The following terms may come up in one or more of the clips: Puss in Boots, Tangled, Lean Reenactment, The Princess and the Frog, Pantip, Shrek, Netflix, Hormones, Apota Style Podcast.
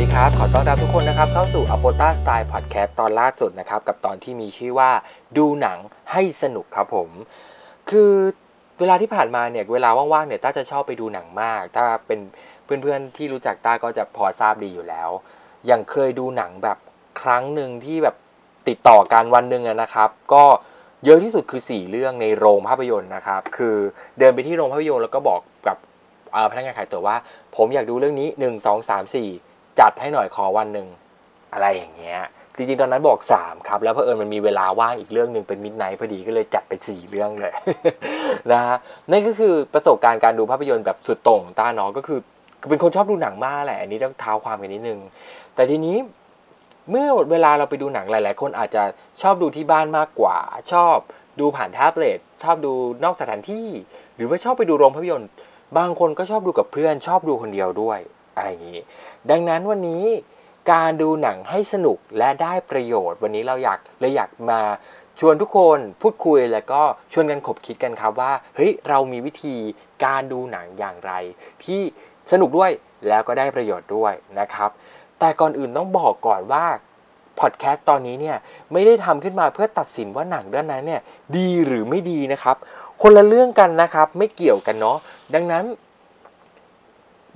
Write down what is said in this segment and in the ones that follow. สดีครับขอต้อนรับทุกคนนะครับเข้าสู่ Apota Style Podcast ตอนล่าสุดนะครับกับตอนที่มีชื่อว่าดูหนังให้สนุกครับผมคือเวลาที่ผ่านมาเนี่ยเวลาว่างๆเนี่ยต้าจะชอบไปดูหนังมากถ้าเป็นเพื่อนๆที่รู้จักต้าก็จะพอทราบดีอยู่แล้วอย่างเคยดูหนังแบบครั้งนึงที่แบบติดต่อกันวันนึงนะครับก็เยอะที่สุดคือ4เรื่องในโรงภาพยนตร์นะครับคือเดินไปที่โรงภาพยนตร์แล้วก็บอกกับพนักงานขายตั๋วว่าผมอยากดูเรื่องนี้1 2 3 4จัดให้หน่อยขอวันหนึ่งอะไรอย่างเงี้ยจริงๆตอนนั้นบอก3ครับแล้วเผอิญมันมีเวลาว่างอีกเรื่องนึงเป็นมิดไนท์พอดีก็เลยจัดไป4เรื่องเลย นะฮะนั่นก็คือประสบการณ์การดูภาพยนตร์แบบสุดโต่งต้าน้องก็คือเป็นคนชอบดูหนังมากแหละอันนี้ต้องเท้าความกันนิดนึงแต่ทีนี้เมื่อเวลาเราไปดูหนังหลายๆคนอาจจะชอบดูที่บ้านมากกว่าชอบดูผ่านแท็บเล็ตชอบดูนอกสถานที่หรือว่าชอบไปดูโรงภาพยนตร์บางคนก็ชอบดูกับเพื่อนชอบดูคนเดียวด้วยอะไรอย่างนี้ดังนั้นวันนี้การดูหนังให้สนุกและได้ประโยชน์วันนี้เราอยากมาชวนทุกคนพูดคุยแล้วก็ชวนกันขบคิดกันครับว่าเฮ้ยเรามีวิธีการดูหนังอย่างไรที่สนุกด้วยแล้วก็ได้ประโยชน์ด้วยนะครับแต่ก่อนอื่นต้องบอกก่อนว่าพอดแคสต์ตอนนี้เนี่ยไม่ได้ทำขึ้นมาเพื่อตัดสินว่าหนังเรื่องนั้นเนี่ยดีหรือไม่ดีนะครับคนละเรื่องกันนะครับไม่เกี่ยวกันเนาะดังนั้น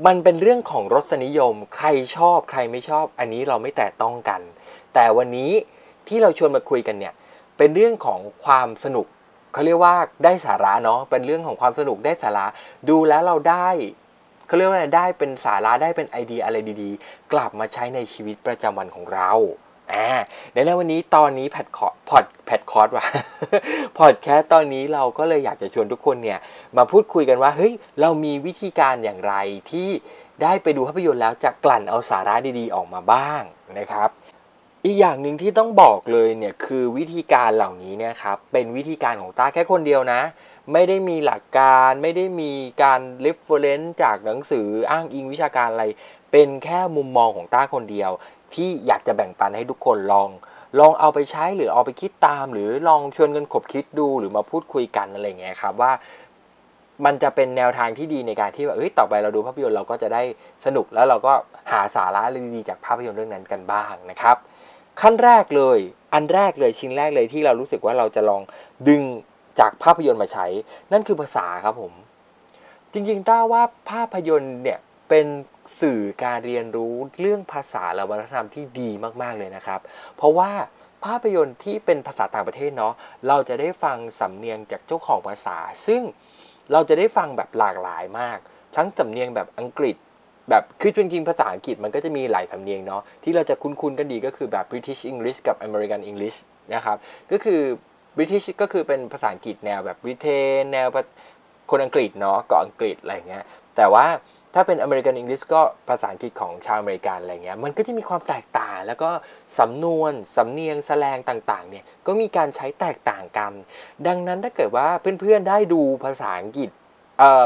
มันเป็นเรื่องของรสนิยมใครชอบใครไม่ชอบอันนี้เราไม่แตะต้องกันแต่วันนี้ที่เราชวนมาคุยกันเนี่ยเป็นเรื่องของความสนุกเขาเรียกว่าได้สาระเนาะเป็นเรื่องของความสนุกได้สาระดูแล้วเราได้เขาเรียกว่าได้เป็นสาระได้เป็นไอเดียอะไรดีๆกลับมาใช้ในชีวิตประจำวันของเราในวันนี้ตอนนี้พอดแคสต์ตอนนี้เราก็เลยอยากจะชวนทุกคนเนี่ยมาพูดคุยกันว่าเฮ้ยเรามีวิธีการอย่างไรที่ได้ไปดูภาพยนตร์แล้วจะกลั่นเอาสาระดีๆออกมาบ้างนะครับอีกอย่างนึงที่ต้องบอกเลยเนี่ยคือวิธีการเหล่านี้เนี่ยครับเป็นวิธีการของต้าแค่คนเดียวนะไม่ได้มีหลักการไม่ได้มีการ reference จากหนังสืออ้างอิงวิชาการอะไรเป็นแค่มุมมองของต้าคนเดียวที่อยากจะแบ่งปันให้ทุกคนลองเอาไปใช้หรือเอาไปคิดตามหรือลองชวนกันขบคิดดูหรือมาพูดคุยกันอะไรเงี้ยครับว่ามันจะเป็นแนวทางที่ดีในการที่ว่าต่อไปเราดูภาพยนตร์เราก็จะได้สนุกแล้วเราก็หาสาระดีๆจากภาพยนตร์เรื่องนั้นกันบ้างนะครับชิ้นแรกเลยที่เรารู้สึกว่าเราจะลองดึงจากภาพยนตร์มาใช้นั่นคือภาษาครับผมจริงๆต้าว่าภาพยนตร์เนี่ยเป็นสื่อการเรียนรู้เรื่องภาษาและวัฒนธรรมที่ดีมากๆเลยนะครับเพราะว่าภาพยนตร์ที่เป็นภาษาต่างประเทศเนาะเราจะได้ฟังสำเนียงจากเจ้าของภาษาซึ่งเราจะได้ฟังแบบหลากหลายมากทั้งสำเนียงแบบอังกฤษแบบคือจริงๆภาษาอังกฤษมันก็จะมีหลายสำเนียงเนาะที่เราจะคุ้นๆกันดีก็คือแบบ British English กับ American English นะครับก็คือ British ก็คือเป็นภาษาอังกฤษแนวแบบบริเตนแนวคนอังกฤษเนาะเกาะอังกฤษอะไรอย่างเงี้ยแต่ว่าถ้าเป็น American English ก็ภาษาอังกฤษของชาวอเมริกันอะไรเงี้ยมันก็จะมีความแตกต่างแล้วก็สำเนียงแสลงต่างๆเนี่ยก็มีการใช้แตกต่างกันดังนั้นถ้าเกิดว่าเพื่อนๆได้ดูภาษาอังกฤษ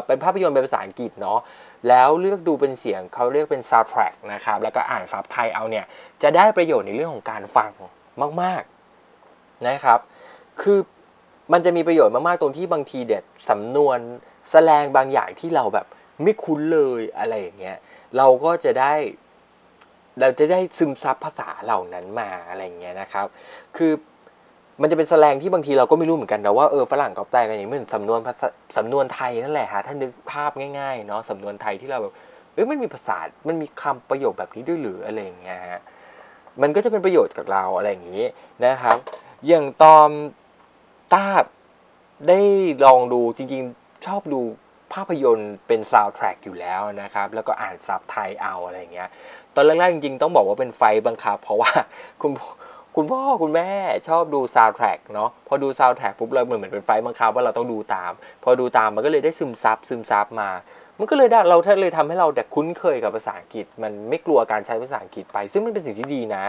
เป็นภาพยนตร์เป็นภาษาอังกฤษเนาะแล้วเลือกดูเป็นเสียงเขาเรียกเป็น soundtrack นะครับแล้วก็อ่านซับไทยเอาเนี่ยจะได้ประโยชน์ในเรื่องของการฟังมากๆนะครับคือมันจะมีประโยชน์มากๆตรงที่บางทีเด็ดสำนวนแสลงบางอย่างที่เราแบบไม่คุ้นเลยอะไรอย่างเงี้ยเราจะได้ซึมซับภาษาเหล่านั้นมาอะไรอย่างเงี้ยนะครับคือมันจะเป็นแสลงที่บางทีเราก็ไม่รู้เหมือนกันนะว่าฝรั่งเขาแปลกันอย่างนี้เหมือนสำนวนไทยนั่นแหละฮะถ้านึกภาพง่ายๆเนาะสำนวนไทยที่เราแบบมันมีภาษามันมีคำประโยคแบบนี้ด้วยหรืออะไรอย่างเงี้ยฮะมันก็จะเป็นประโยชน์กับเราอะไรอย่างงี้นะครับอย่างตอนต้าได้ลองดูจริงๆชอบดูภาพยนตร์เป็นซาวด์แทร็กอยู่แล้วนะครับแล้วก็อ่านซับไทยเอาอะไรเงี้ยตอนแรกๆจริงๆต้องบอกว่าเป็นไฟบังคับเพราะว่าคุณพ่อคุณแม่ชอบดูซาวด์แทร็กเนาะพอดูซาวด์แทร็กปุ๊บเราเหมือนเป็นไฟบังคับว่าเราต้องดูตามพอดูตามมันก็เลยได้ซึมซับมามันก็เลยเราเลยทำให้เราแต่คุ้นเคยกับภาษาอังกฤษมันไม่กลัวการใช้ภาษาอังกฤษไปซึ่งมันเป็นสิ่งที่ดีนะ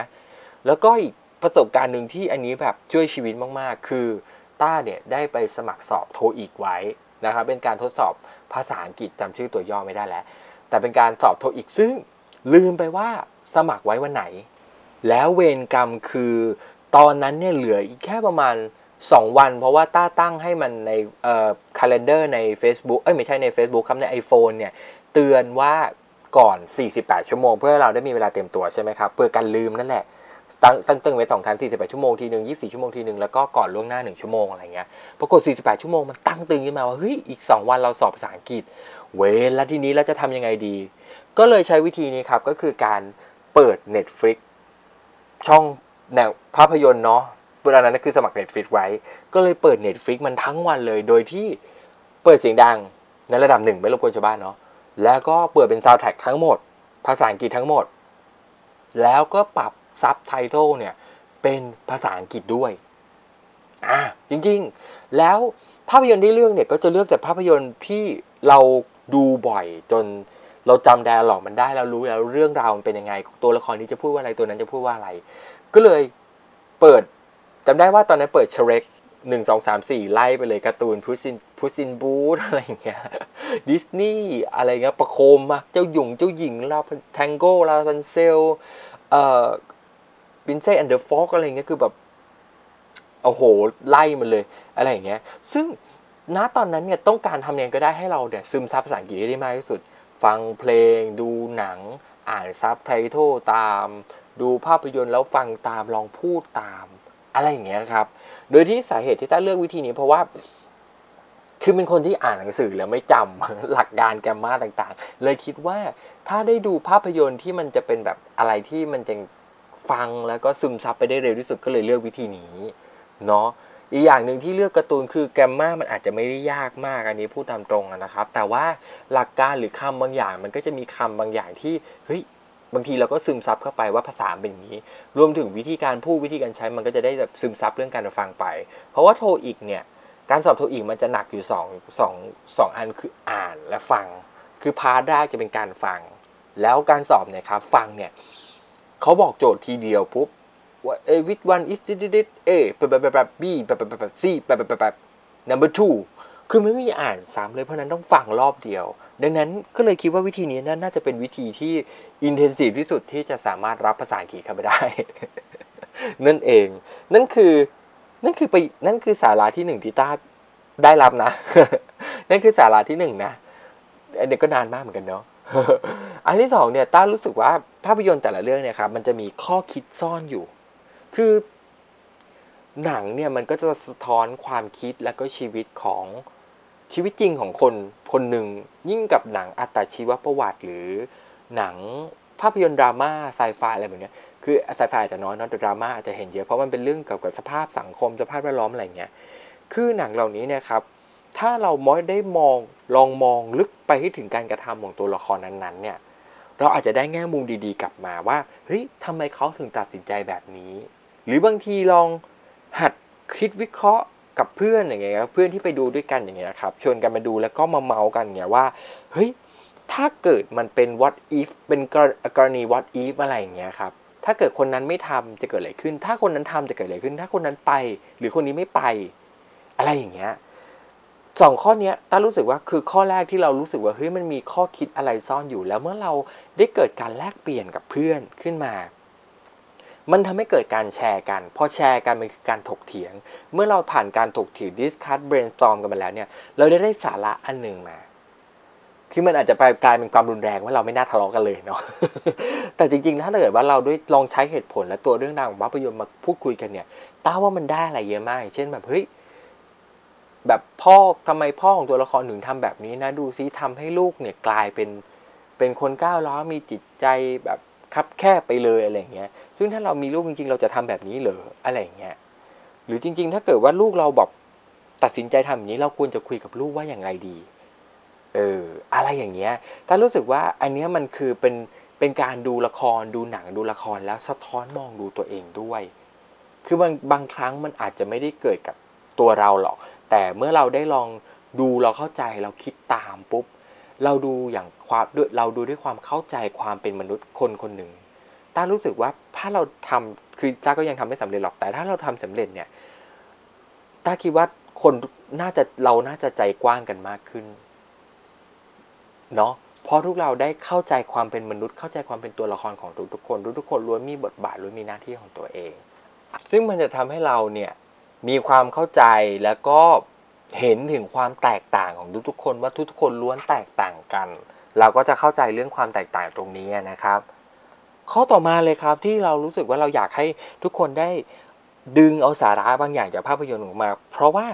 แล้วก็อีกประสบการณ์นึงที่อันนี้แบบช่วยชีวิตมากๆคือต้าเนี่ยได้ไปสมัครสอบโทอีกไว้นะครับเป็นการทดสอบภาษาอังกฤษจำชื่อตัวย่อไม่ได้แล้วแต่เป็นการสอบโทอีกซึ่งลืมไปว่าสมัครไว้วันไหนแล้วเวรกรรมคือตอนนั้นเนี่ยเหลืออีกแค่ประมาณ2วันเพราะว่าต้าตั้งให้มันในcalendar ใน Facebook ไม่ใช่ใน Facebook ครับใน iPhone เนี่ยเตือนว่า ก่อน48ชั่วโมงเพื่อให้เราได้มีเวลาเตรียมตัวใช่ไหมครับเพื่อการลืมนั่นแหละตั้งไว้2ครั้ง48ชั่วโมงทีนึง24ชั่วโมงทีนึงแล้วก็ก่อนล่วงหน้า1ชั่วโมงอะไรเงี้ยปรากฏ48ชั่วโมงมันตั้งตึงขึ้นมาว่าเฮ้ยอีก2วันเราสอบภาษาอังกฤษเว้นแล้วทีนี้เราจะทำยังไงดีก็เลยใช้วิธีนี้ครับก็คือการเปิด Netflix ช่องแนวภาพยนตร์เนาะเวลานั้นคือสมัคร Netflix ไว้ก็เลยเปิด Netflix มันทั้งวันเลยโดยที่เปิดเสียงดังในระดับหนึ่งไม่รบกวนชาวบ้านเนาะแล้วก็เปิดเป็นซาวด์แทร็กทั้งหมดภาษาอังกฤษทั้งหมดแล้วก็ปรับซับไตเติลเนี่ยเป็นภาษาอังกฤษด้วยจริงๆแล้วภาพยนตร์ที่เลือกเนี่ยก็จะเลือกแต่ภาพยนตร์ที่เราดูบ่อยจนเราจำไดอะล็อกมันได้เรารู้แล้วเรื่องราวมันเป็นยังไงตัวละครนี้จะพูดว่าอะไรตัวนั้นจะพูดว่าอะไรก็เลยเปิดจำได้ว่าตอนนั้นเปิด Shrek 1 2 3 4ไล่ไปเลยการ์ตูนพุชซินบูธอะไรอย่างเงี้ยดิสนีย์อะไรเงี้ยประโคมมาเจ้าหยุ่งเจ้าหญิงลาแทงโก้ลาซันเซลPrincess and the Frog อะไรเงี้ยคือแบบโอ้โหไล่มันเลยอะไรอย่างเงี้ยซึ่งณตอนนั้นเนี่ยต้องการทำยังไงก็ได้ให้เราเนี่ยซึมซับภาษาอังกฤษได้มากที่สุดฟังเพลงดูหนังอ่านซับไตเติลตามดูภาพยนตร์แล้วฟังตามลองพูดตามอะไรอย่างเงี้ยครับโดยที่สาเหตุที่ต้าเลือกวิธีนี้เพราะว่าคือเป็นคนที่อ่านหนังสือแล้วไม่จำหลักการแกรมมาต่างๆเลยคิดว่าถ้าได้ดูภาพยนตร์ที่มันจะเป็นแบบอะไรที่มันจะฟังแล้วก็ซึมซับไปได้เร็วที่สุดก็เลยเลือกวิธีนี้เนาะอีกอย่างหนึ่งที่เลือกการ์ตูนคือแกรมมามันอาจจะไม่ได้ยากมากอันนี้พูดตามตรงนะครับแต่ว่าหลักการหรือคำบางอย่างมันก็จะมีคำบางอย่างที่เฮ้ยบางทีเราก็ซึมซับเข้าไปว่าภาษาเป็นอย่างนี้รวมถึงวิธีการพูดวิธีการใช้มันก็จะได้แบบซึมซับเรื่องการฟังไปเพราะว่าโทอีกเนี่ยการสอบโทอีกมันจะหนักอยู่2อันคืออ่านและฟังคือพาร์ทแรกจะเป็นการฟังแล้วการสอบเนี่ยครับฟังเนี่ยเขาบอกโจทย์ทีเดียวปุ๊บว่าเอวิทวันอิสติดดิดเอแบบบีแบบซีแบบ number 2คือไม่มีอ่าน3เลยเพราะนั้นต้องฟังรอบเดียวดังนั้นก็เลยคิดว่าวิธีนี้น่าจะเป็นวิธีที่อินเทนซีฟที่สุดที่จะสามารถรับภาษาอังกฤษเข้าไปได้นั่นเองนั่นคือสาระที่1ที่ต้าได้รับนะ นั่นคือสาระที่1นะอันนี้ก็นานมากเหมือนกันเนาะ อันที่2เนี่ยต้ารู้สึกว่าภาพยนตร์แต่ละเรื่องเนี่ยครับมันจะมีข้อคิดซ่อนอยู่คือหนังเนี่ยมันก็จะสะท้อนความคิดและก็ชีวิตจริงของคนหนึ่งยิ่งกับหนังอัตชีวประวัติหรือหนังภาพยนตร์ดราม่าไซไฟอะไรแบบนี้คือไซไฟอาจจะน้อยเนาะแต่ดราม่าอาจจะเห็นเยอะเพราะมันเป็นเรื่องเกี่ยวกับสภาพสังคมสภาพแวดล้อมอะไรเงี้ยคือหนังเหล่านี้เนี่ยครับถ้าเราได้ลองมองลึกไปให้ถึงการกระทำของตัวละครนั้นๆเนี่ยเราอาจจะได้แง่มุมดีๆกลับมาว่าเฮ้ยทำไมเขาถึงตัดสินใจแบบนี้หรือบางทีลองหัดคิดวิเคราะห์กับเพื่อนอย่างเงี้ยเพื่อนที่ไปดูด้วยกันอย่างเงี้ยครับชวนกันมาดูแล้วก็มาเมากันอย่างเงี้ยว่าเฮ้ยถ้าเกิดมันเป็น what if เป็นกรณี what if อะไรอย่างเงี้ยครับถ้าเกิดคนนั้นไม่ทำจะเกิดอะไรขึ้นถ้าคนนั้นทำจะเกิดอะไรขึ้นถ้าคนนั้นไปหรือคนนี้ไม่ไปอะไรอย่างเงี้ย2ข้อนี้ต้ารู้สึกว่าคือข้อแรกที่เรารู้สึกว่าเฮ้ยมันมีข้อคิดอะไรซ่อนอยู่แล้วเมื่อเราได้เกิดการแลกเปลี่ยนกับเพื่อนขึ้นมามันทำให้เกิดการแชร์กันพอแชร์กันมันคือการถกเถียงเมื่อเราผ่านการถกเถียง discuss brainstorm กันมาแล้วเนี่ยเราได้สาระอันหนึ่งมาคือมันอาจจะกลายเป็นความรุนแรงว่าเราไม่น่าทะเลาะกันเลยเนาะ แต่จริงๆถ้าเกิดว่าเราด้วยลองใช้เหตุผลและตัวเรื่องราวของภาพยนตร์มาพูดคุยกันเนี่ยต้าว่ามันได้อะไรเยอะมากเช่นแบบเฮ้ยแบบพ่อทำไมพ่อของตัวละครหนึ่งทำแบบนี้นะดูซิทำให้ลูกเนี่ยกลายเป็นคนก้าวร้าวมีจิตใจแบบคับแคบไปเลยอะไรอย่างเงี้ยซึ่งถ้าเรามีลูกจริงๆเราจะทำแบบนี้เหรออะไรอย่างเงี้ยหรือจริงๆถ้าเกิดว่าลูกเราแบบตัดสินใจทำอย่างนี้เราควรจะคุยกับลูกว่าอย่างไรดีอะไรอย่างเงี้ยถ้ารู้สึกว่าอันเนี้ยมันคือเป็นการดูละครดูหนังดูละครแล้วสะท้อนมองดูตัวเองด้วยคือบางครั้งมันอาจจะไม่ได้เกิดกับตัวเราหรอกแต่เมื่อเราได้ลองดูเราเข้าใจเราคิดตามปุ๊บเราดูด้วยความเข้าใจความเป็นมนุษย์คนหนึ่งต้ารู้สึกว่าถ้าเราทำคือต้าก็ยังทำไม่สำเร็จหรอกแต่ถ้าเราทำสำเร็จเนี่ยต้าคิดว่าคนน่าจะใจกว้างกันมากขึ้นเนาะเพราะทุกเราได้เข้าใจความเป็นมนุษย์เข้าใจความเป็นตัวละครของทุกคนทุกคนล้วนมีบทบาทล้วนมีหน้าที่ของตัวเองซึ่งมันจะทำให้เราเนี่ยมีความเข้าใจแล้วก็เห็นถึงความแตกต่างของทุกคนว่าทุกคนล้วนแตกต่างกัน เราก็จะเข้าใจเรื่องความแตกต่างตรงนี้นะครับข้อต่อมาเลยครับที่เรารู้สึกว่าเราอยากให้ทุกคนได้ดึงเอาสาระบางอย่างจากภาพยนตร์ออกมาเพราะว่า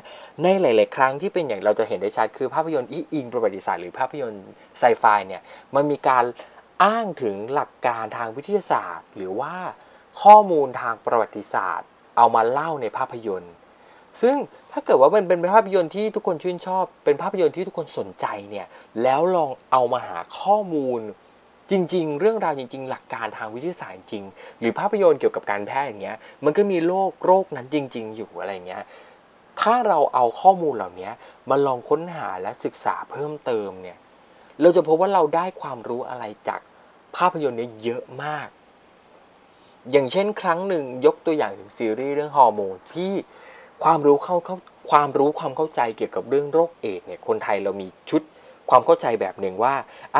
ในหลายๆครั้งที่เป็นอย่างเราจะเห็นได้ชัดคือภาพยนตร์อิงประวัติศาสตร์หรือภาพยนตร์ไซไฟเนี่ยมันมีการอ้างถึงหลักการทางวิทยาศาสตร์หรือว่าข้อมูลทางประวัติศาสตร์เอามาเล่าในภาพยนตร์ซึ่งถ้าเกิดว่ามันเป็นภาพยนตร์ที่ทุกคนชื่นชอบเป็นภาพยนตร์ที่ทุกคนสนใจเนี่ยแล้วลองเอามาหาข้อมูลจริงๆเรื่องราวจริงๆหลักการทางวิทยาศาสตร์จริงหรือภาพยนตร์เกี่ยวกับการแพทย์อย่างเงี้ยมันก็มีโรคนั้นจริงๆอยู่อะไรเงี้ยถ้าเราเอาข้อมูลเหล่านี้มาลองค้นหาและศึกษาเพิ่มเติมเนี่ยเราจะพบว่าเราได้ความรู้อะไรจากภาพยนตร์นี้เยอะมากอย่างเช่นครั้งหนึ่งยกตัวอย่างถึงซีรีส์เรื่องฮอร์โมนที่ความเข้าใจเกี่ยวกับเรื่องโรคเอดส์เนี่ยคนไทยเรามีชุดความเข้าใจแบบหนึ่งว่า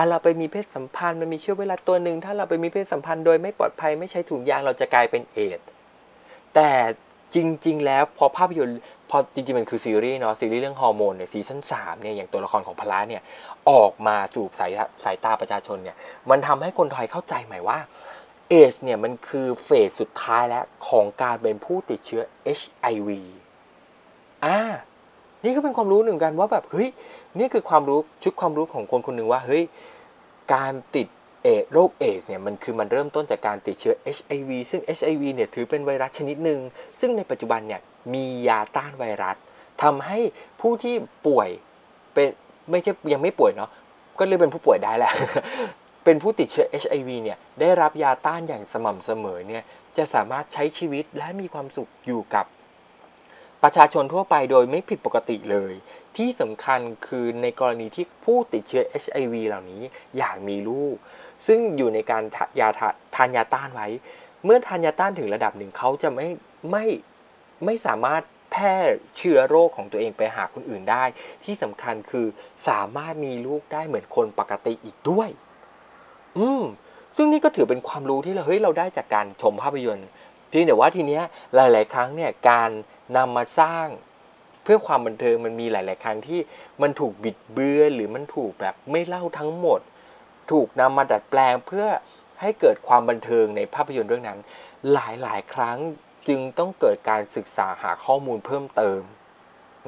เราไปมีเพศสัมพันธ์มันมีเชื้อไวรัสตัวหนึ่งถ้าเราไปมีเพศสัมพันธ์โดยไม่ปลอดภัยไม่ใช้ถุงยางเราจะกลายเป็นเอดส์แต่จริงๆแล้วพอภาพยนตร์พอจริงๆมันคือซีรีส์เนาะซีรีส์เรื่องฮอร์โมนเนี่ยซีซั่น3เนี่ยอย่างตัวละครของพละเนี่ยออกมาสู่สายตาประชาชนเนี่ยมันทำให้คนไทยเข้าใจใหม่ว่าเอดส์เนี่ยมันคือเฟสสุดท้ายแล้วของการเป็นผู้ติดเชื้อ HIV นี่ก็เป็นความรู้หนึ่งกันว่าแบบเฮ้ยนี่คือความรู้ชุดความรู้ของคนคนหนึ่งว่าเฮ้ยการติดโรคเอดส์เนี่ยมันคือมันเริ่มต้นจากการติดเชื้อ HIV ซึ่ง HIV เนี่ยถือเป็นไวรัสชนิดหนึ่งซึ่งในปัจจุบันเนี่ยมียาต้านไวรัสทำให้ผู้ที่ป่วยเป็นไม่ใช่ยังไม่ป่วยเนาะก็เลยเป็นผู้ป่วยได้แหละ เป็นผู้ติดเชื้อ HIV เนี่ยได้รับยาต้านอย่างสม่ำเสมอเนี่ยจะสามารถใช้ชีวิตและมีความสุขอยู่กับประชาชนทั่วไปโดยไม่ผิดปกติเลยที่สำคัญคือในกรณีที่ผู้ติดเชื้อ HIV เหล่านี้อยากมีลูกซึ่งอยู่ในการทานยาต้านไว้เมื่อทานยาต้านถึงระดับหนึ่งเขาจะไม่สามารถแพร่เชื้อโรคของตัวเองไปหาคนอื่นได้ที่สำคัญคือสามารถมีลูกได้เหมือนคนปกติอีกด้วยซึ่งนี่ก็ถือเป็นความรู้ที่เราได้จากการชมภาพยนตร์ทีนี้แต่ว่าทีเนี้ยหลายๆครั้งเนี่ยการนำมาสร้างเพื่อความบันเทิงมันมีหลายๆครั้งที่มันถูกบิดเบือนหรือมันถูกแบบไม่เล่าทั้งหมดถูกนำมาดัดแปลงเพื่อให้เกิดความบันเทิงในภาพยนตร์เรื่องนั้นหลายๆครั้งจึงต้องเกิดการศึกษาหาข้อมูลเพิ่มเติม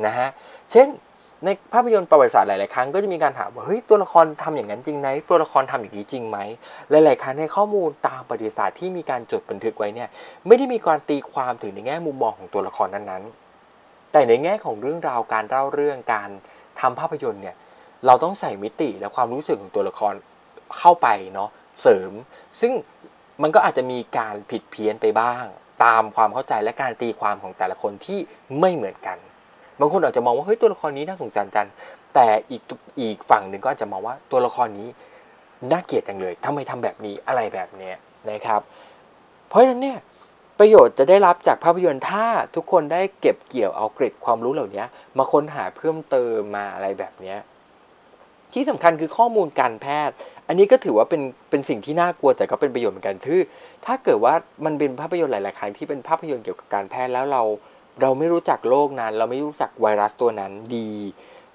นะฮะเช่นในภาพยนตร์ประวัติศาสตร์หลายๆครั้งก็จะมีการถามว่าเฮ้ยตัวละครทำอย่างนั้นจริงไหมตัวละครทำอย่างนี้จริงไหมหลายๆครั้งในข้อมูลตามประวัติศาสตร์ที่มีการจดบันทึกไว้เนี่ยไม่ได้มีการตีความถึงในแง่มุมมองของตัวละครนั้นๆแต่ในแง่ของเรื่องราวการเล่าเรื่องการทำภาพยนตร์เนี่ยเราต้องใส่มิติและความรู้สึกของตัวละครเข้าไปเนาะเสริมซึ่งมันก็อาจจะมีการผิดเพี้ยนไปบ้างตามความเข้าใจและการตีความของแต่ละคนที่ไม่เหมือนกันบางคนอาจจะมองว่าเฮ้ยตัวละครนี้น่าสงสารจังแต่อีกฝั่งหนึ่งก็อาจจะมองว่าตัวละครนี้น่าเกลียดจังเลยทำไมทำแบบนี้อะไรแบบนี้นะครับเพราะฉะนั้นเนี่ยประโยชน์จะได้รับจากภาพยนตร์ถ้าทุกคนได้เก็บเกี่ยวเอาเกร็ดความรู้เหล่านี้มาค้นหาเพิ่มเติมมาอะไรแบบนี้ที่สำคัญคือข้อมูลการแพทย์อันนี้ก็ถือว่าเป็นสิ่งที่น่ากลัวแต่ก็เป็นประโยชน์เหมือนกันคือถ้าเกิดว่ามันเป็นภาพยนตร์หลายๆครั้งที่เป็นภาพยนตร์เกี่ยวกับการแพทย์แล้วเราไม่รู้จักโรคนั้นเราไม่รู้จักไวรัสตัวนั้นดี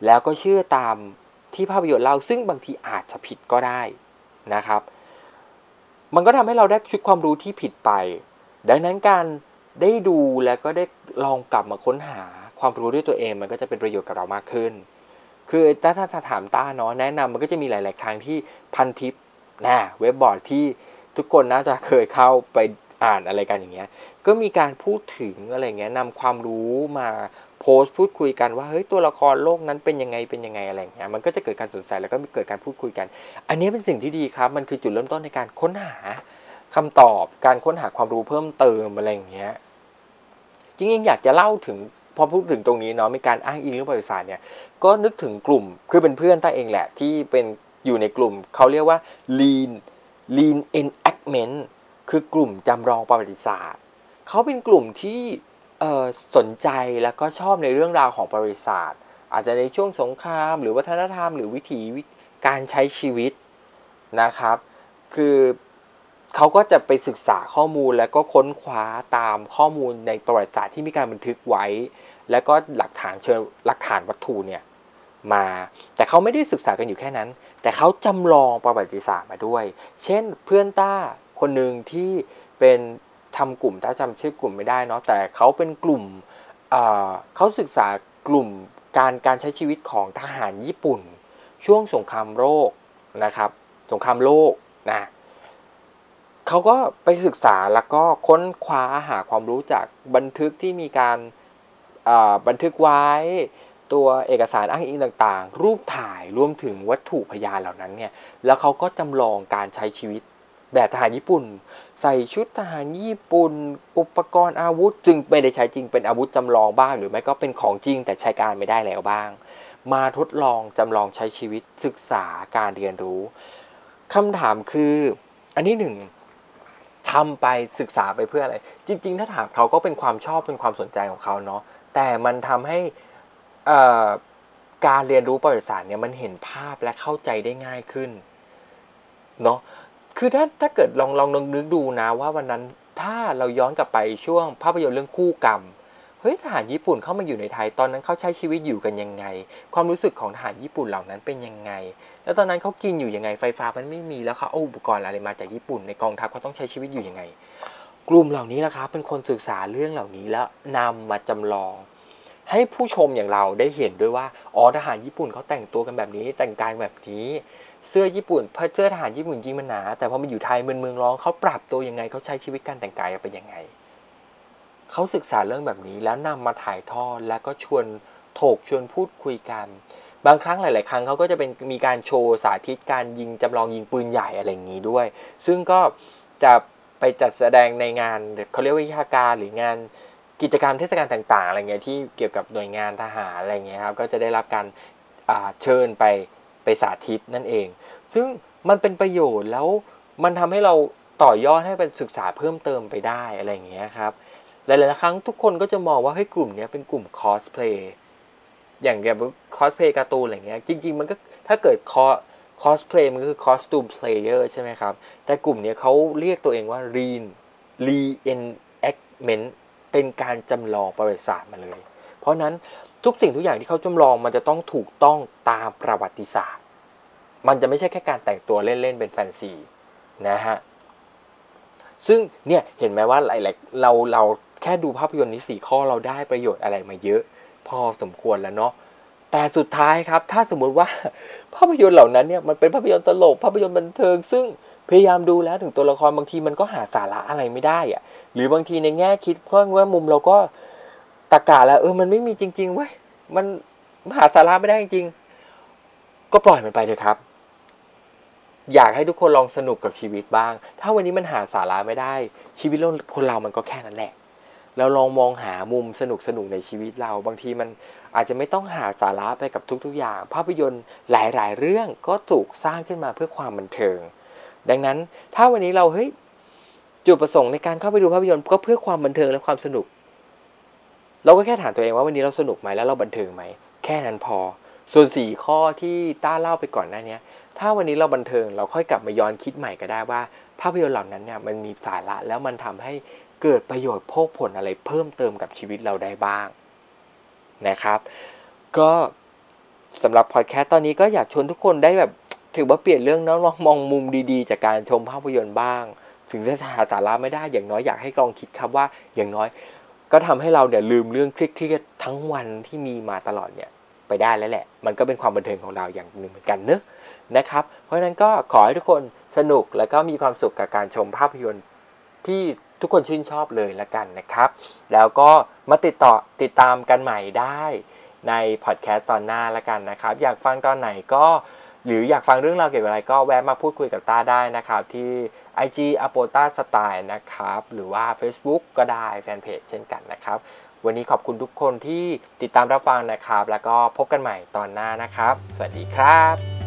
แล้วก็เชื่อตามที่ภาพยนตร์เล่าซึ่งบางทีอาจจะผิดก็ได้นะครับมันก็ทำให้เราได้ชุดความรู้ที่ผิดไปดังนั้นการได้ดูแล้วก็ได้ลองกลับมาค้นหาความรู้ด้วยตัวเองมันก็จะเป็นประโยชน์กับเรามากขึ้นคือถ้าถามต้าเนาะแนะนำมันก็จะมีหลายๆครั้งที่พันทิปนะเว็บบอร์ดที่ทุกคนน่าจะเคยเข้าไปอ่านอะไรกันอย่างเงี้ยก็มีการพูดถึงอะไรเงี้ยนำความรู้มาโพสต์พูดคุยกันว่าเฮ้ยตัวละครโลกนั้นเป็นยังไงอะไรเงี้ยมันก็จะเกิดการสนใจแล้วก็มีเกิดการพูดคุยกันอันนี้เป็นสิ่งที่ดีครับมันคือจุดเริ่มต้นในการค้นหาคำตอบการค้นหาความรู้เพิ่มเติมอะไรเงี้ยจริงๆอยากจะเล่าถึงพอพูดถึงตรงนี้เนาะมีการอ้างอิงเรื่องประวัติศาสตร์เนี่ยก็นึกถึงกลุ่มคือเป็นเพื่อนต้าเองแหละที่เป็นอยู่ในกลุ่มเขาเรียกว่า Lean Enactment คือกลุ่มจำลองประวัติศาสตร์เขาเป็นกลุ่มที่สนใจแล้วก็ชอบในเรื่องราวของประวัติศาสตร์อาจจะในช่วงสงครามหรือวัฒนธรรมหรือวิถีการใช้ชีวิตนะครับคือเขาก็จะไปศึกษาข้อมูลแล้วก็ค้นคว้าตามข้อมูลในประวัติศาสตร์ที่มีการบันทึกไว้แล้วก็หลักฐานวัตถุเนี่ย มาแต่เขาไม่ได้ศึกษากันอยู่แค่นั้นแต่เขาจำลองประวัติศาสตร์มาด้วยเช่นเพื่อนต้าคนหนึ่งที่เป็นทำกลุ่มต้าจำชื่อกลุ่มไม่ได้เนาะแต่เขาเป็นกลุ่มเขาศึกษากลุ่มการใช้ชีวิตของทหารญี่ปุ่นช่วงสงครามโลกนะครับสงครามโลกนะเขาก็ไปศึกษาแล้วก็ค้นคว้าหาความรู้จากบันทึกที่มีการบันทึกไว้ตัวเอกสารอ้างอิงต่างๆรูปถ่ายรวมถึงวัตถุพยานเหล่านั้นเนี่ยแล้วเขาก็จำลองการใช้ชีวิตแบบทหารญี่ปุ่นใส่ชุดทหารญี่ปุ่นอุปกรณ์อาวุธจึงไม่ได้ใช้จริงเป็นอาวุธจำลองบ้างหรือไม่ก็เป็นของจริงแต่ใช้การไม่ได้แล้วบ้างมาทดลองจำลองใช้ชีวิตศึกษาการเรียนรู้คำถามคืออันที่หนึ่งทำไปศึกษาไปเพื่ออะไรจริงๆถ้าถามเขาก็เป็นความชอบเป็นความสนใจของเขาเนาะแต่มันทำให้การเรียนรู้ประวัติศาสตร์เนี่ยมันเห็นภาพและเข้าใจได้ง่ายขึ้นเนาะคือถ้าเกิดลองนึกดูนะว่าวันนั้นถ้าเราย้อนกลับไปช่วงภาพยนตร์เรื่องคู่กรรมเฮ้ยทหารญี่ปุ่นเข้ามาอยู่ในไทยตอนนั้นเขาใช้ชีวิตอยู่กันยังไงความรู้สึกของทหารญี่ปุ่นเหล่านั้นเป็นยังไงแล้วตอนนั้นเขากินอยู่ยังไงไฟฟ้ามันไม่มีแล้วเขาเอาอุปกรณ์อะไรมาจากญี่ปุ่นในกองทัพเขาต้องใช้ชีวิตอยู่ยังไงกลุ่มเหล่านี้นะครับเป็นคนศึกษาเรื่องเหล่านี้แล้วนำมาจำลองให้ผู้ชมอย่างเราได้เห็นด้วยว่าอ๋อทหารญี่ปุ่นเขาแต่งตัวกันแบบนี้แต่งกายแบบนี้เสื้อญี่ปุ่นเสื้อทหารญี่ปุ่นจริงมันหนาแต่พอมาอยู่ไทยเมืองร้องเขาปรับตัวยังไงเขาใช้ชีวิตการแต่งกายเป็นยังไงเขาศึกษาเรื่องแบบนี้แล้วนำมาถ่ายทอดแล้วก็ชวนถกชวนพูดคุยกันบางครั้งหลายๆครั้งเขาก็จะเป็นมีการโชว์สาธิตการยิงจำลองยิงปืนใหญ่อะไรอย่างนี้ด้วยซึ่งก็จะไปจัดแสดงในงานเขาเรียกว่าวิชาการหรืองานกิจกรรมเทศกาลต่างๆอะไรเงี้ยที่เกี่ยวกับหน่วยงานทหารอะไรเงี้ยครับก็จะได้รับการเชิญไปสาธิตนั่นเองซึ่งมันเป็นประโยชน์แล้วมันทำให้เราต่อยอดให้เป็นศึกษาเพิ่มเติมไปได้อะไรเงี้ยครับหลายๆครั้งทุกคนก็จะมองว่าให้กลุ่มนี้เป็นกลุ่มคอสเพลย์อย่างแบบคอสเพลย์การ์ตูนอะไรเงี้ยจริงๆมันก็ถ้าเกิดคอสเพลย์มันก็คือคอสตูมเพลเยอร์ใช่ไหมครับแต่กลุ่มนี้เขาเรียกตัวเองว่าreenactmentเป็นการจำลองประวัติศาสตร์มาเลยเพราะนั้นทุกสิ่งทุกอย่างที่เขาจำลองมันจะต้องถูกต้องตามประวัติศาสตร์มันจะไม่ใช่แค่การแต่งตัวเล่นๆเป็นแฟนซีนะฮะซึ่งเนี่ยเห็นไหมว่าหลายๆเราแค่ดูภาพยนตร์นี้4ข้อเราได้ประโยชน์อะไรมาเยอะพอสมควรแล้วเนาะแต่สุดท้ายครับถ้าสมมุติว่าภาพยนตร์เหล่านั้นเนี่ยมันเป็นภาพยนตร์ตลกภาพยนตร์บันเทิงซึ่งพยายามดูแล้วถึงตัวละครบางทีมันก็หาสาระอะไรไม่ได้อะหรือบางทีในแง่คิดว่ามุมเราก็ตะกะแล้วมันไม่มีจริงๆเว้ยมันหาสาระไม่ได้จริงก็ปล่อยมันไปเถอะครับอยากให้ทุกคนลองสนุกกับชีวิตบ้างถ้าวันนี้มันหาสาระไม่ได้ชีวิตคนเรามันก็แค่นั้นแหละเราลองมองหามุมสนุกในชีวิตเราบางทีมันอาจจะไม่ต้องหาสาระไปกับทุกๆอย่างภาพยนตร์หลายๆเรื่องก็ถูกสร้างขึ้นมาเพื่อความบันเทิงดังนั้นถ้าวันนี้เราจุดประสงค์ในการเข้าไปดูภาพยนตร์ก็เพื่อความบันเทิงและความสนุกเราก็แค่ถามตัวเองว่าวันนี้เราสนุกไหมแล้วเราบันเทิงไหมแค่นั้นพอส่วน4ข้อที่ต้าเล่าไปก่อนหน้านี้ถ้าวันนี้เราบันเทิงเราค่อยกลับมาย้อนคิดใหม่ก็ได้ว่าภาพยนตร์เหล่านั้นเนี่ยมันมีสาระแล้วมันทำให้เกิดประโยชน์โภคผลอะไรเพิ่มเติมกับชีวิตเราได้บ้างนะครับก็สำหรับพอดแคสต์ตอนนี้ก็อยากชวนทุกคนได้แบบถือว่าเปลี่ยนเรื่องเนาะมองมุมดีๆจากการชมภาพยนตร์บ้างถึงจะหาสาระไม่ได้อย่างน้อยอยากให้ลองคิดครับว่าอย่างน้อยก็ทำให้เราเนี่ยลืมเรื่องเครียดๆทั้งวันที่มีมาตลอดเนี่ยไปได้แล้วแหละมันก็เป็นความบันเทิงของเราอย่างหนึ่งเหมือนกันเนอะนะครับเพราะฉะนั้นก็ขอให้ทุกคนสนุกแล้วก็มีความสุขกับการชมภาพยนตร์ที่ทุกคนชื่นชอบเลยละกันนะครับแล้วก็มาติดตามกันใหม่ได้ในพอดแคสต์ตอนหน้าละกันนะครับอยากฟังตอนไหนก็หรืออยากฟังเรื่องราวเกี่ยวกับอะไรก็แวะมาพูดคุยกับต้าได้นะครับที่ IG Apota Style นะครับหรือว่า Facebook ก็ได้แฟนเพจเช่นกันนะครับวันนี้ขอบคุณทุกคนที่ติดตามรับฟังนะครับแล้วก็พบกันใหม่ตอนหน้านะครับสวัสดีครับ